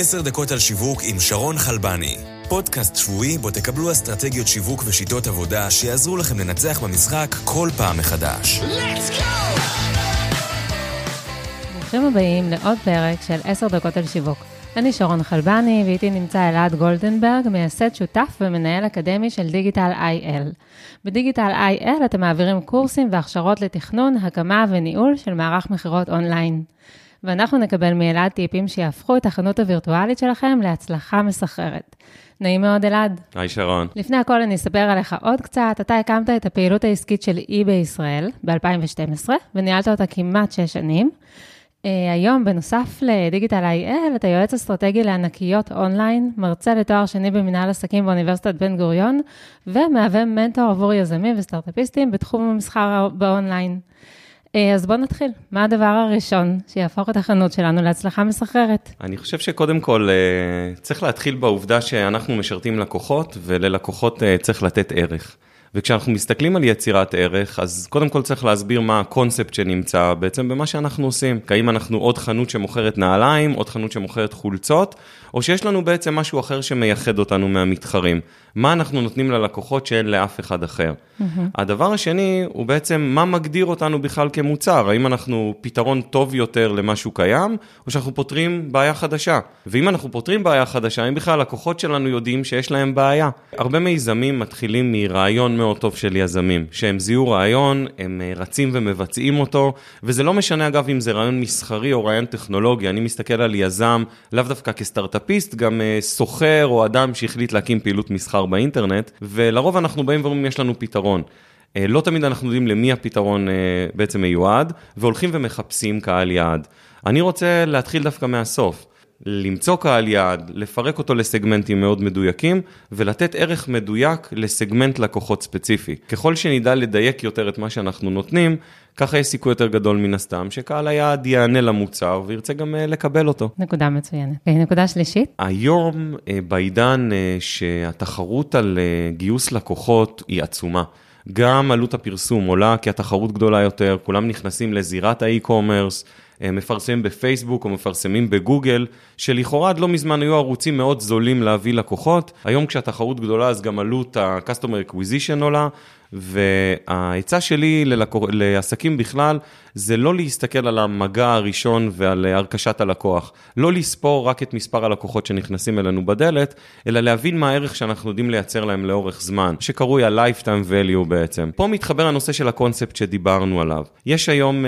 10 דקות על שיווק עם שרון חלבני. פודקאסט שבועי בו תקבלו אסטרטגיות שיווק ושיטות עבודה שיעזרו לכם לנצח במשחק כל פעם מחדש. Let's go! ברוכים הבאים לעוד פרק של 10 דקות על שיווק. אני שרון חלבני ואיתי נמצא אלעד גולדנברג, מייסד שותף ומנהל אקדמי של דיגיטל IL. בדיגיטל IL אתם מעבירים קורסים והכשרות לתכנון, הקמה וניהול של מערך מחירות אונליין. ואנחנו נקבל מאלעד טיפים שיהפכו את החנות הווירטואלית שלכם להצלחה מסחררת. נעים מאוד אלעד. היי שרון. לפני הכל אני אספר עליך עוד קצת, אתה הקמת את הפעילות העסקית של אי בישראל ב-2012 וניהלת אותה כמעט 6 שנים. היום בנוסף לדיגיטל IL, אתה יועץ אסטרטגי לענקיות אונליין, מרצה לתואר שני במנהל עסקים באוניברסיטת בן גוריון, ומהווה מנטור עבור יזמים וסטארטאפיסטים בתחום המסחר באונליין. אז בוא נתחיל. מה הדבר הראשון שיהפוך את החנות שלנו להצלחה מסחררת? אני חושב שקודם כל צריך להתחיל בעובדה שאנחנו משרתים לקוחות, וללקוחות צריך לתת ערך. וכשאנחנו מסתכלים על יצירת ערך, אז קודם כל צריך להסביר מה הקונספט שנמצא בעצם במה שאנחנו עושים. כי אם אנחנו עוד חנות שמוכרת נעליים, עוד חנות שמוכרת חולצות, או שיש לנו בעצם משהו אחר שמייחד אותנו מהמתחרים. מה אנחנו נותנים ללקוחות שאין לאף אחד אחר. הדבר השני הוא בעצם מה מגדיר אותנו בכלל כמוצר. האם אנחנו פתרון טוב יותר למשהו קיים, או שאנחנו פותרים בעיה חדשה. ואם אנחנו פותרים בעיה חדשה, האם בכלל הלקוחות שלנו יודעים שיש להם בעיה. הרבה מיזמים מתחילים מרעיון מאוד טוב של יזמים, שהם זיהו רעיון, הם רצים ומבצעים אותו, וזה לא משנה אגב אם זה רעיון מסחרי או רעיון טכנולוגי, אני מסתכל על יזם, לאו דווקא כסטארט-אפיסט, גם סוחר או אדם שהחליט להקים פעילות מסחר באינטרנט, ולרוב אנחנו באים ואומרים יש לנו פתרון. לא תמיד אנחנו יודעים למי הפתרון בעצם מיועד, והולכים ומחפשים קהל יעד. אני רוצה להתחיל דווקא מהסוף. למצוא קהל יעד, לפרק אותו לסגמנטים מאוד מדויקים, ולתת ערך מדויק לסגמנט לקוחות ספציפי. ככל שנדע לדייק יותר את מה שאנחנו נותנים, ככה יש סיכוי יותר גדול מן הסתם, שקהל היעד יענה למוצר, וירצה גם לקבל אותו. נקודה מצוינת. נקודה שלישית? היום בעידן שהתחרות על גיוס לקוחות היא עצומה. גם עלות הפרסום עולה, כי התחרות גדולה יותר, כולם נכנסים לזירת האי-קומרס, מפרסמים בפייסבוק או מפרסמים בגוגל, שלכאורה עד לא מזמן היו ערוצים מאוד זולים להביא לקוחות. היום כשהתחרות גדולה אז גם עלות ה-Customer Acquisition עולה, וההצעה שלי לעסקים בכלל זה לא להסתכל על המגע הראשון ועל הרכשת הלקוח. לא לספור רק את מספר הלקוחות שנכנסים אלינו בדלת, אלא להבין מה הערך שאנחנו יודעים לייצר להם לאורך זמן, שקרוי ה-Lifetime Value בעצם. פה מתחבר הנושא של הקונספט שדיברנו עליו. יש היום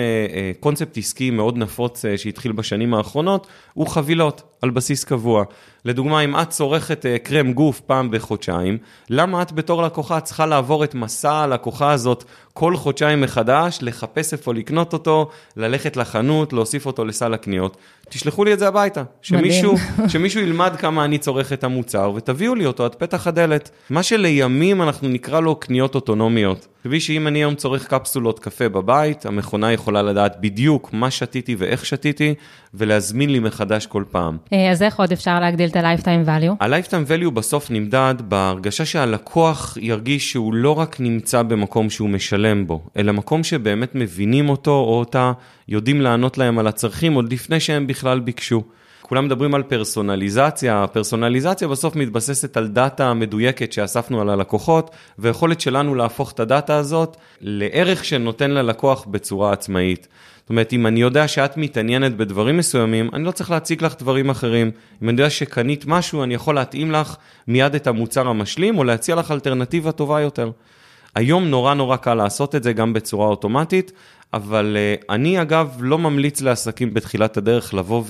קונספט עסקי מאוד נפוץ שהתחיל בשנים האחרונות, הוא חבילות על בסיס קבוע. לדוגמה, אם את צורכת קרם גוף פעם בחודשיים, למה את בתור לקוחה צריכה לעבור את מסע הלקוחה הזאת כל חודשיים מחדש, לחפש איפה לקנות אותו, ללכת לחנות, להוסיף אותו לסל הקניות? תשלחו לי את זה הביתה, שמישהו ילמד כמה אני צורך את המוצר, ותביאו לי אותו עד פתח הדלת. מה שלימים אנחנו נקרא לו קניות אוטונומיות. תביאי שאם אני היום צורך קפסולות קפה בבית, המכונה יכולה לדעת בדיוק מה שתיתי ואיך שתיתי, ולהזמין לי מחדש כל פעם. אז איך עוד אפשר להגדיל את ה-Lifetime Value? ה-Lifetime Value בסוף נמדד בהרגשה שהלקוח ירגיש שהוא לא רק נמצא במקום שהוא משלם בו, אלא מקום שבאמת מבינים אותו או אותה, יודעים לענות להם על הצרכים עוד לפני שהם בכלל ביקשו. כולם מדברים על פרסונליזציה. הפרסונליזציה בסוף מתבססת על דאטה מדויקת שאספנו על הלקוחות, ויכולת שלנו להפוך את הדאטה הזאת לערך שנותן ללקוח בצורה עצמאית. זאת אומרת, אם אני יודע שאת מתעניינת בדברים מסוימים, אני לא צריך להציג לך דברים אחרים. אם אני יודע שקנית משהו, אני יכול להתאים לך מיד את המוצר המשלים, או להציע לך אלטרנטיבה טובה יותר. היום נורא קל לעשות את זה גם בצורה אוטומטית, אבל אני אגב לא ממליץ לעסקים בתחילת הדרך לבוא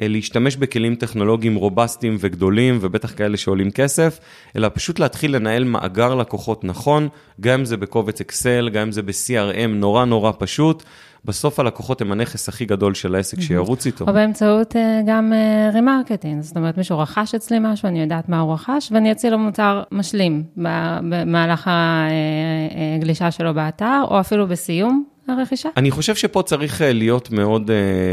ולהשתמש בכלים טכנולוגיים רובסטיים וגדולים, ובטח כאלה שעולים כסף, אלא פשוט להתחיל לנהל מאגר לקוחות נכון, גם זה בקובץ אקסל, גם זה ב-CRM, נורא פשוט. בסוף הלקוחות הם הנכס הכי גדול של העסק שירוץ איתו. או באמצעות גם רימרקטינג, זאת אומרת מישהו רכש אצלי משהו, אני יודעת מה הוא רכש, ואני אציע לו מוצר משלים במהלך הגלישה שלו באתר, או אפילו בסיום הרכישה. אני חושב שפה צריך להיות מאוד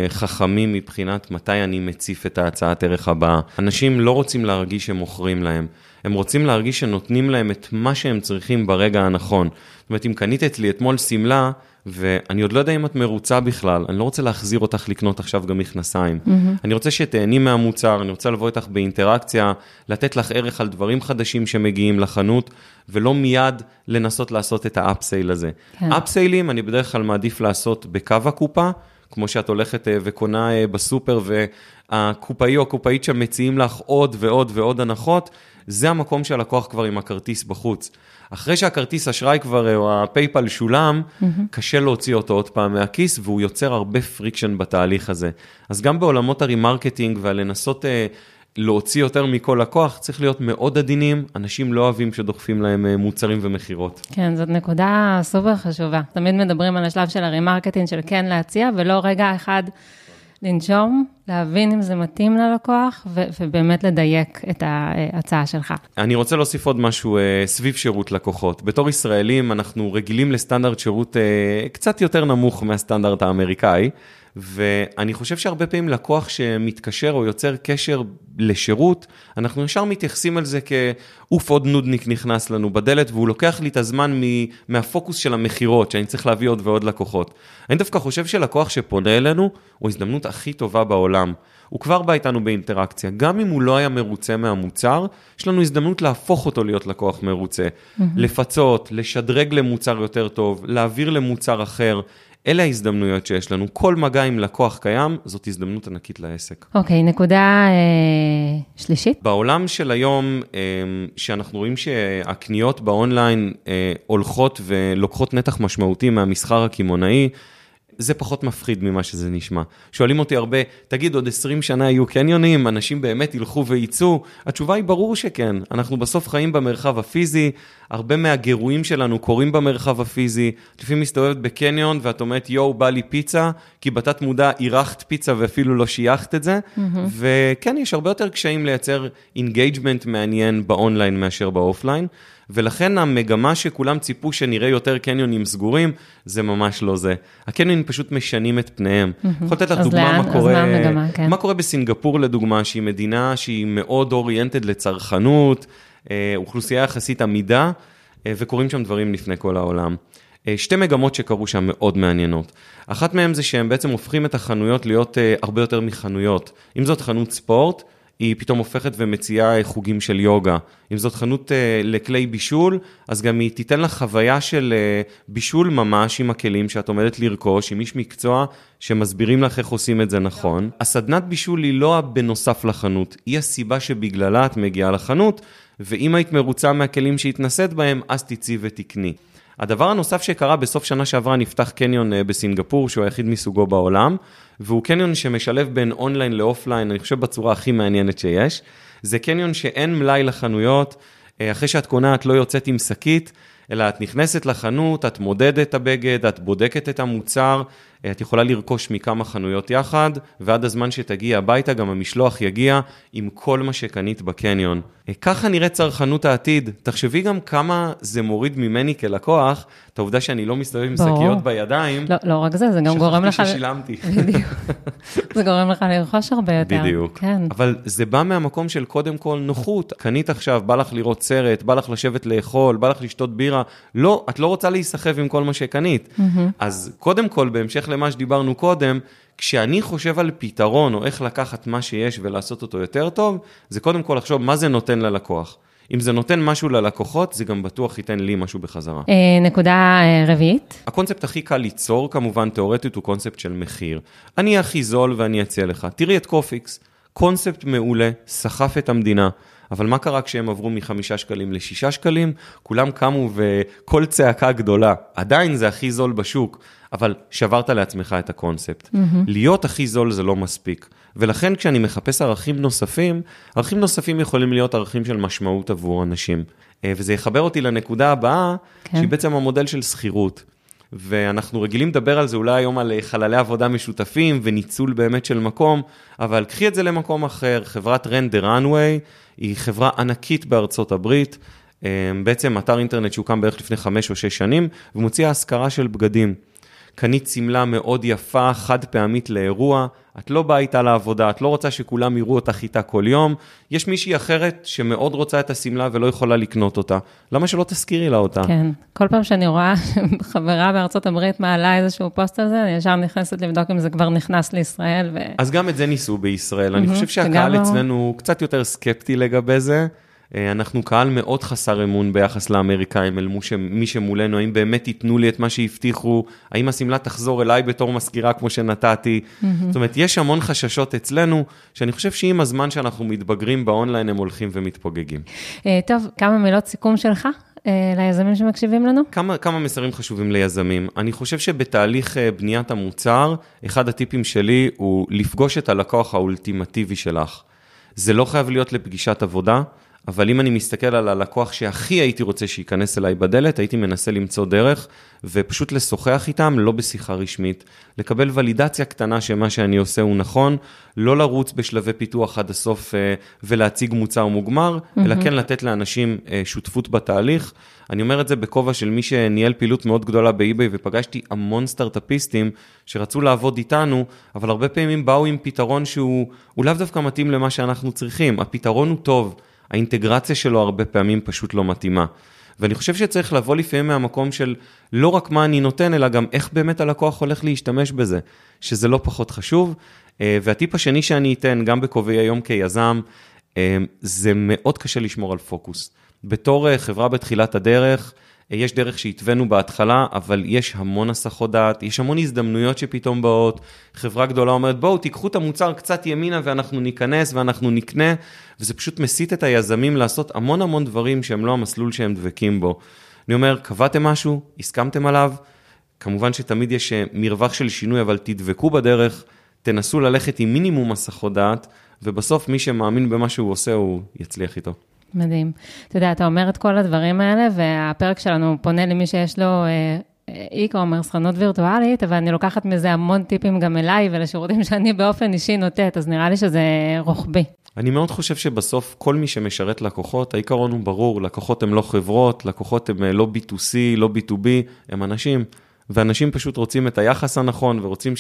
חכמים מבחינת מתי אני מציף את ההצעת ערך הבאה. אנשים לא רוצים להרגיש שמוכרים להם. הם רוצים להרגיש שנותנים להם את מה שהם צריכים ברגע הנכון. זאת אומרת, אם קנית לי אתמול סמלה, ואני עוד לא יודע אם את מרוצה בכלל, אני לא רוצה להחזיר אותך לקנות עכשיו גם מכנסיים. אני רוצה שתהני מהמוצר, אני רוצה לבוא איתך באינטראקציה, לתת לך ערך על דברים חדשים שמגיעים לחנות, ולא מיד לנסות לעשות את האפסייל הזה. אפסיילים אני בדרך כלל מעדיף לעשות בקו הקופה, כמו שאת הולכת וקונה בסופר, והקופאי או הקופאית שם מציעים לך עוד ועוד ועוד הנחות, זה המקום שהלקוח כבר עם הכרטיס בחוץ. אחרי שהכרטיס אשראי כבר, או הפייפל שולם, קשה להוציא אותו עוד פעם מהכיס, והוא יוצר הרבה פריקשן בתהליך הזה. אז גם בעולמות הרימרקטינג, ולנסות להוציא יותר מכל לקוח, צריך להיות מאוד עדינים, אנשים לא אוהבים שדוחפים להם מוצרים ומחירות. כן, זאת נקודה סופר חשובה. תמיד מדברים על השלב של הרימרקטינג, של כן להציע, ולא רגע אחד לנשום, להבין אם זה מתאים ללקוח, ובאמת לדייק את ההצעה שלך. אני רוצה להוסיף עוד משהו סביב שירות לקוחות. בתור ישראלים אנחנו רגילים לסטנדרט שירות קצת יותר נמוך מהסטנדרט האמריקאי, ואני חושב שהרבה פעמים לקוח שמתקשר או יוצר קשר לשירות, אנחנו ישר מתייחסים על זה כאוף עוד נודניק נכנס לנו בדלת, והוא לוקח לי את הזמן מהפוקוס של המחירות, שאני צריך להביא עוד ועוד לקוחות. אני דווקא חושב שלקוח שפונה אלינו, הוא הזדמנות הכי טובה בעולם. הוא כבר בא איתנו באינטראקציה. גם אם הוא לא היה מרוצה מהמוצר, יש לנו הזדמנות להפוך אותו להיות לקוח מרוצה. לפצות, לשדרג למוצר יותר טוב, להעביר למוצר אחר, אלה ההזדמנויות שיש לנו. כל מגע עם לקוח קיים, זאת הזדמנות ענקית לעסק. אוקיי, נקודה שלישית. בעולם של היום, שאנחנו רואים שהקניות באונליין הולכות ולוקחות נתח משמעותי מהמסחר הכימונאי, זה פחות מפחיד ממה שזה נשמע. שואלים אותי הרבה, תגיד, עוד 20 שנה יהיו קניונים, אנשים באמת ילכו וייצאו? התשובה היא ברור שכן. אנחנו בסוף חיים במרחב הפיזי, הרבה מהגירויים שלנו קורים במרחב הפיזי, לפעמים מסתובבת בקניון, ואת אומרת, יו, בא לי פיצה, כי בתת מודע אירחת פיצה, ואפילו לא שייכת את זה, וכן, יש הרבה יותר קשיים לייצר אינגייג'מנט מעניין באונליין מאשר באופליין, ולכן המגמה שכולם ציפו שנראה יותר קניונים סגורים, זה ממש לא זה. הקניונים פשוט משנים את פניהם. יכולת לתת לך דוגמה מה קורה, מה קורה בסינגפור לדוגמה, שהיא מדינה שהיא מאוד אוריינטד לצרכנות, אוכלוסייה יחסית עמידה, וקוראים שם דברים לפני כל העולם. שתי מגמות שקרו שם מאוד מעניינות. אחת מהם זה שהם בעצם הופכים את החנויות להיות הרבה יותר מחנויות. אם זאת חנות ספורט, היא פתאום הופכת ומציעה חוגים של יוגה. אם זאת חנות לכלי בישול, אז גם היא תיתן לה חוויה של בישול ממש עם הכלים שאת עומדת לרכוש, עם איש מקצוע שמסבירים לך איך עושים את זה נכון. הסדנת בישול היא לא בנוסף לחנות, היא הסיבה שבגללה את מגיעה לחנות, ואם היית מרוצה מהכלים שהתנסית בהם, אז תצאי ותקני. הדבר הנוסף שקרה בסוף שנה שעברה, נפתח קניון בסינגפור, שהוא היחיד מסוגו בעולם, והוא קניון שמשלב בין אונליין לאופליין, אני חושב בצורה הכי מעניינת שיש. זה קניון שאין מלאי לחנויות, אחרי שאת קונה את לא יוצאת עם שקית, אלא את נכנסת לחנות, את מודדת את הבגד, את בודקת את המוצר, את יכולה לרכוש מכמה חנויות יחד, ועד הזמן שתגיע הביתה, גם המשלוח יגיע עם כל מה שקנית בקניון. ככה נראית צרכנות העתיד. תחשבי גם כמה זה מוריד ממני כלקוח, את העובדה שאני לא מסתובב עם שקיות בידיים. לא רק זה, זה גם גורם לך... שכחתי ששילמתי. בדיוק. זה גורם לך לרכוש הרבה יותר. בדיוק. אבל זה בא מהמקום של קודם כל נוחות. קנית עכשיו, בא לך לראות סרט, בא לך לשבת לאכול, בא לך לשתות בירה. לא, את לא רוצה להיסחף עם כל מה שקנית. אז קודם כל, בהמשך למה שדיברנו קודם, כשאני חושב על פתרון או איך לקחת מה שיש ולעשות אותו יותר טוב, זה קודם כל לחשוב מה זה נותן ללקוח. אם זה נותן משהו ללקוחות, זה גם בטוח ייתן לי משהו בחזרה. נקודה רביעית. הקונספט הכי קל ליצור, כמובן תיאורטית, הוא קונספט של מחיר. אני הכי זול ואני אציע לך. תראי את קופיקס, קונספט מעולה, סחף את המדינה. אבל מה קרה כשהם עברו מ5 שקלים ל6 שקלים? כולם קמו וכל צעקה גדולה. עדיין זה הכי זול בשוק, אבל שברת לעצמך את הקונספט. להיות הכי זול זה לא מספיק. ולכן כשאני מחפש ערכים נוספים, ערכים נוספים יכולים להיות ערכים של משמעות עבור אנשים. וזה יחבר אותי לנקודה הבאה, שהיא בעצם המודל של שכירות. ואנחנו רגילים לדבר על זה אולי היום על חללי עבודה משותפים וניצול באמת של מקום, אבל קחי את זה למקום אחר. חברת Rent the Runway היא חברה ענקית בארצות הברית, בעצם אתר אינטרנט שהוקם בערך לפני 5 או 6 שנים, ומוציאה השכרה של בגדים. קנית סמלה מאוד יפה, חד פעמית לאירוע, את לא באה איתה לעבודה, את לא רוצה שכולם יראו אותך איתה כל יום, יש מישהי אחרת שמאוד רוצה את הסמלה ולא יכולה לקנות אותה. למה שלא תזכירי לה אותה? כן, כל פעם שאני רואה חברה בארצות הברית מעלה איזשהו פוסט הזה, אני ישר נכנסת לבדוק אם זה כבר נכנס לישראל. אז גם את זה ניסו בישראל. אני חושב שהקהל אצלנו קצת יותר סקפטי לגבי זה. אנחנו קהל מאוד חסר אמון ביחס לאמריקאים, אל מי שמולנו, האם באמת ייתנו לי את מה שהבטיחו, האם הסמלה תחזור אליי בתור מזכירה כמו שנתתי. זאת אומרת, יש המון חששות אצלנו, שאני חושב שעם הזמן שאנחנו מתבגרים באונליין, הם הולכים ומתפוגגים. טוב, כמה מילות סיכום שלך? ליזמים שמקשיבים לנו? כמה מסרים חשובים ליזמים. אני חושב שבתהליך בניית המוצר, אחד הטיפים שלי הוא לפגוש את הלקוח האולטימטיבי שלך. זה לא חייב להיות לפגישת עבודה, אבל אם אני מסתכל על הלקוח שהכי הייתי רוצה שייכנס אליי בדלת, הייתי מנסה למצוא דרך, ופשוט לשוחח איתם, לא בשיחה רשמית. לקבל ולידציה קטנה שמה שאני עושה הוא נכון, לא לרוץ בשלבי פיתוח עד הסוף ולהציג מוצר מוגמר, אלא כן לתת לאנשים שותפות בתהליך. אני אומר את זה בכובע של מי שניהל פעילות מאוד גדולה באיביי, ופגשתי המון סטארט-אפיסטים שרצו לעבוד איתנו, אבל הרבה פעמים באו עם פתרון שהוא לאו דווקא מתאים למה שאנחנו צריכים. הפתרון הוא טוב. האינטגרציה שלו הרבה פעמים פשוט לא מתאימה. ואני חושב שצריך לבוא לפעמים מהמקום של לא רק מה אני נותן, אלא גם איך באמת הלקוח הולך להשתמש בזה, שזה לא פחות חשוב. והטיפ השני שאני אתן, גם בקובעי היום כיזם, זה מאוד קשה לשמור על פוקוס. בתור חברה בתחילת הדרך, יש דרך שהתווינו בהתחלה, אבל יש המון הסחות דעת, יש המון הזדמנויות שפתאום באות, חברה גדולה אומרת, בואו תיקחו את המוצר קצת ימינה, ואנחנו ניכנס ואנחנו נקנה, וזה פשוט מסית את היזמים לעשות המון המון דברים, שהם לא המסלול שהם דבקים בו. אני אומר, קבעתם משהו, הסכמתם עליו, כמובן שתמיד יש מרווח של שינוי, אבל תדבקו בדרך, תנסו ללכת עם מינימום הסחות דעת, ובסוף מי שמאמין במה שהוא עושה, הוא יצליח איתו. מדהים. אתה יודע, אתה אומר את כל הדברים האלה, והפרק שלנו פונה למי שיש לו e-commerce, חנות וירטואלית, אבל אני לוקחת מזה המון טיפים גם אליי, ולשירותים שאני באופן אישי נוטט, אז נראה לי שזה רוחבי. אני מאוד חושב שבסוף כל מי שמשרת לקוחות, העיקרון הוא ברור, לקוחות הם לא חברות, לקוחות הם לא B2C, לא B2B, הם אנשים, ואנשים פשוט רוצים את היחס הנכון, ורוצים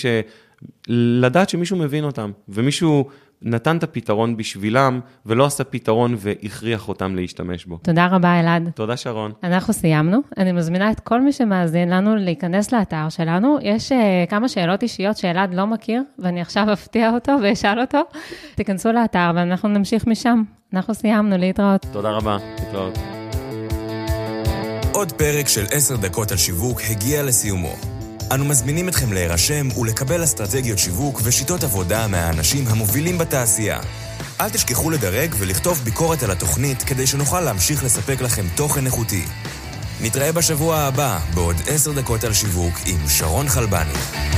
לדעת שמישהו מבין אותם, ומישהו נתן את הפתרון בשבילם, ולא עשה פתרון והכריח אותם להשתמש בו. תודה רבה, אלעד. תודה, שרון. אנחנו סיימנו. אני מזמינה את כל מי שמאזין לנו להיכנס לאתר שלנו. יש כמה שאלות אישיות שאלעד לא מכיר, ואני עכשיו אפתיע אותו ואשאל אותו. תיכנסו לאתר ואנחנו נמשיך משם. אנחנו סיימנו, להתראות. תודה רבה, להתראות. עוד פרק של 10 דקות על שיווק הגיע לסיומו. אנו מזמינים אתכם להירשם ולקבל אסטרטגיות שיווק ושיטות עבודה מהאנשים המובילים בתעשייה. אל תשכחו לדרג ולכתוב ביקורת על התוכנית כדי שנוכל להמשיך לספק לכם תוכן איכותי. נתראה בשבוע הבא בעוד 10 דקות על שיווק עם שרון חלבני.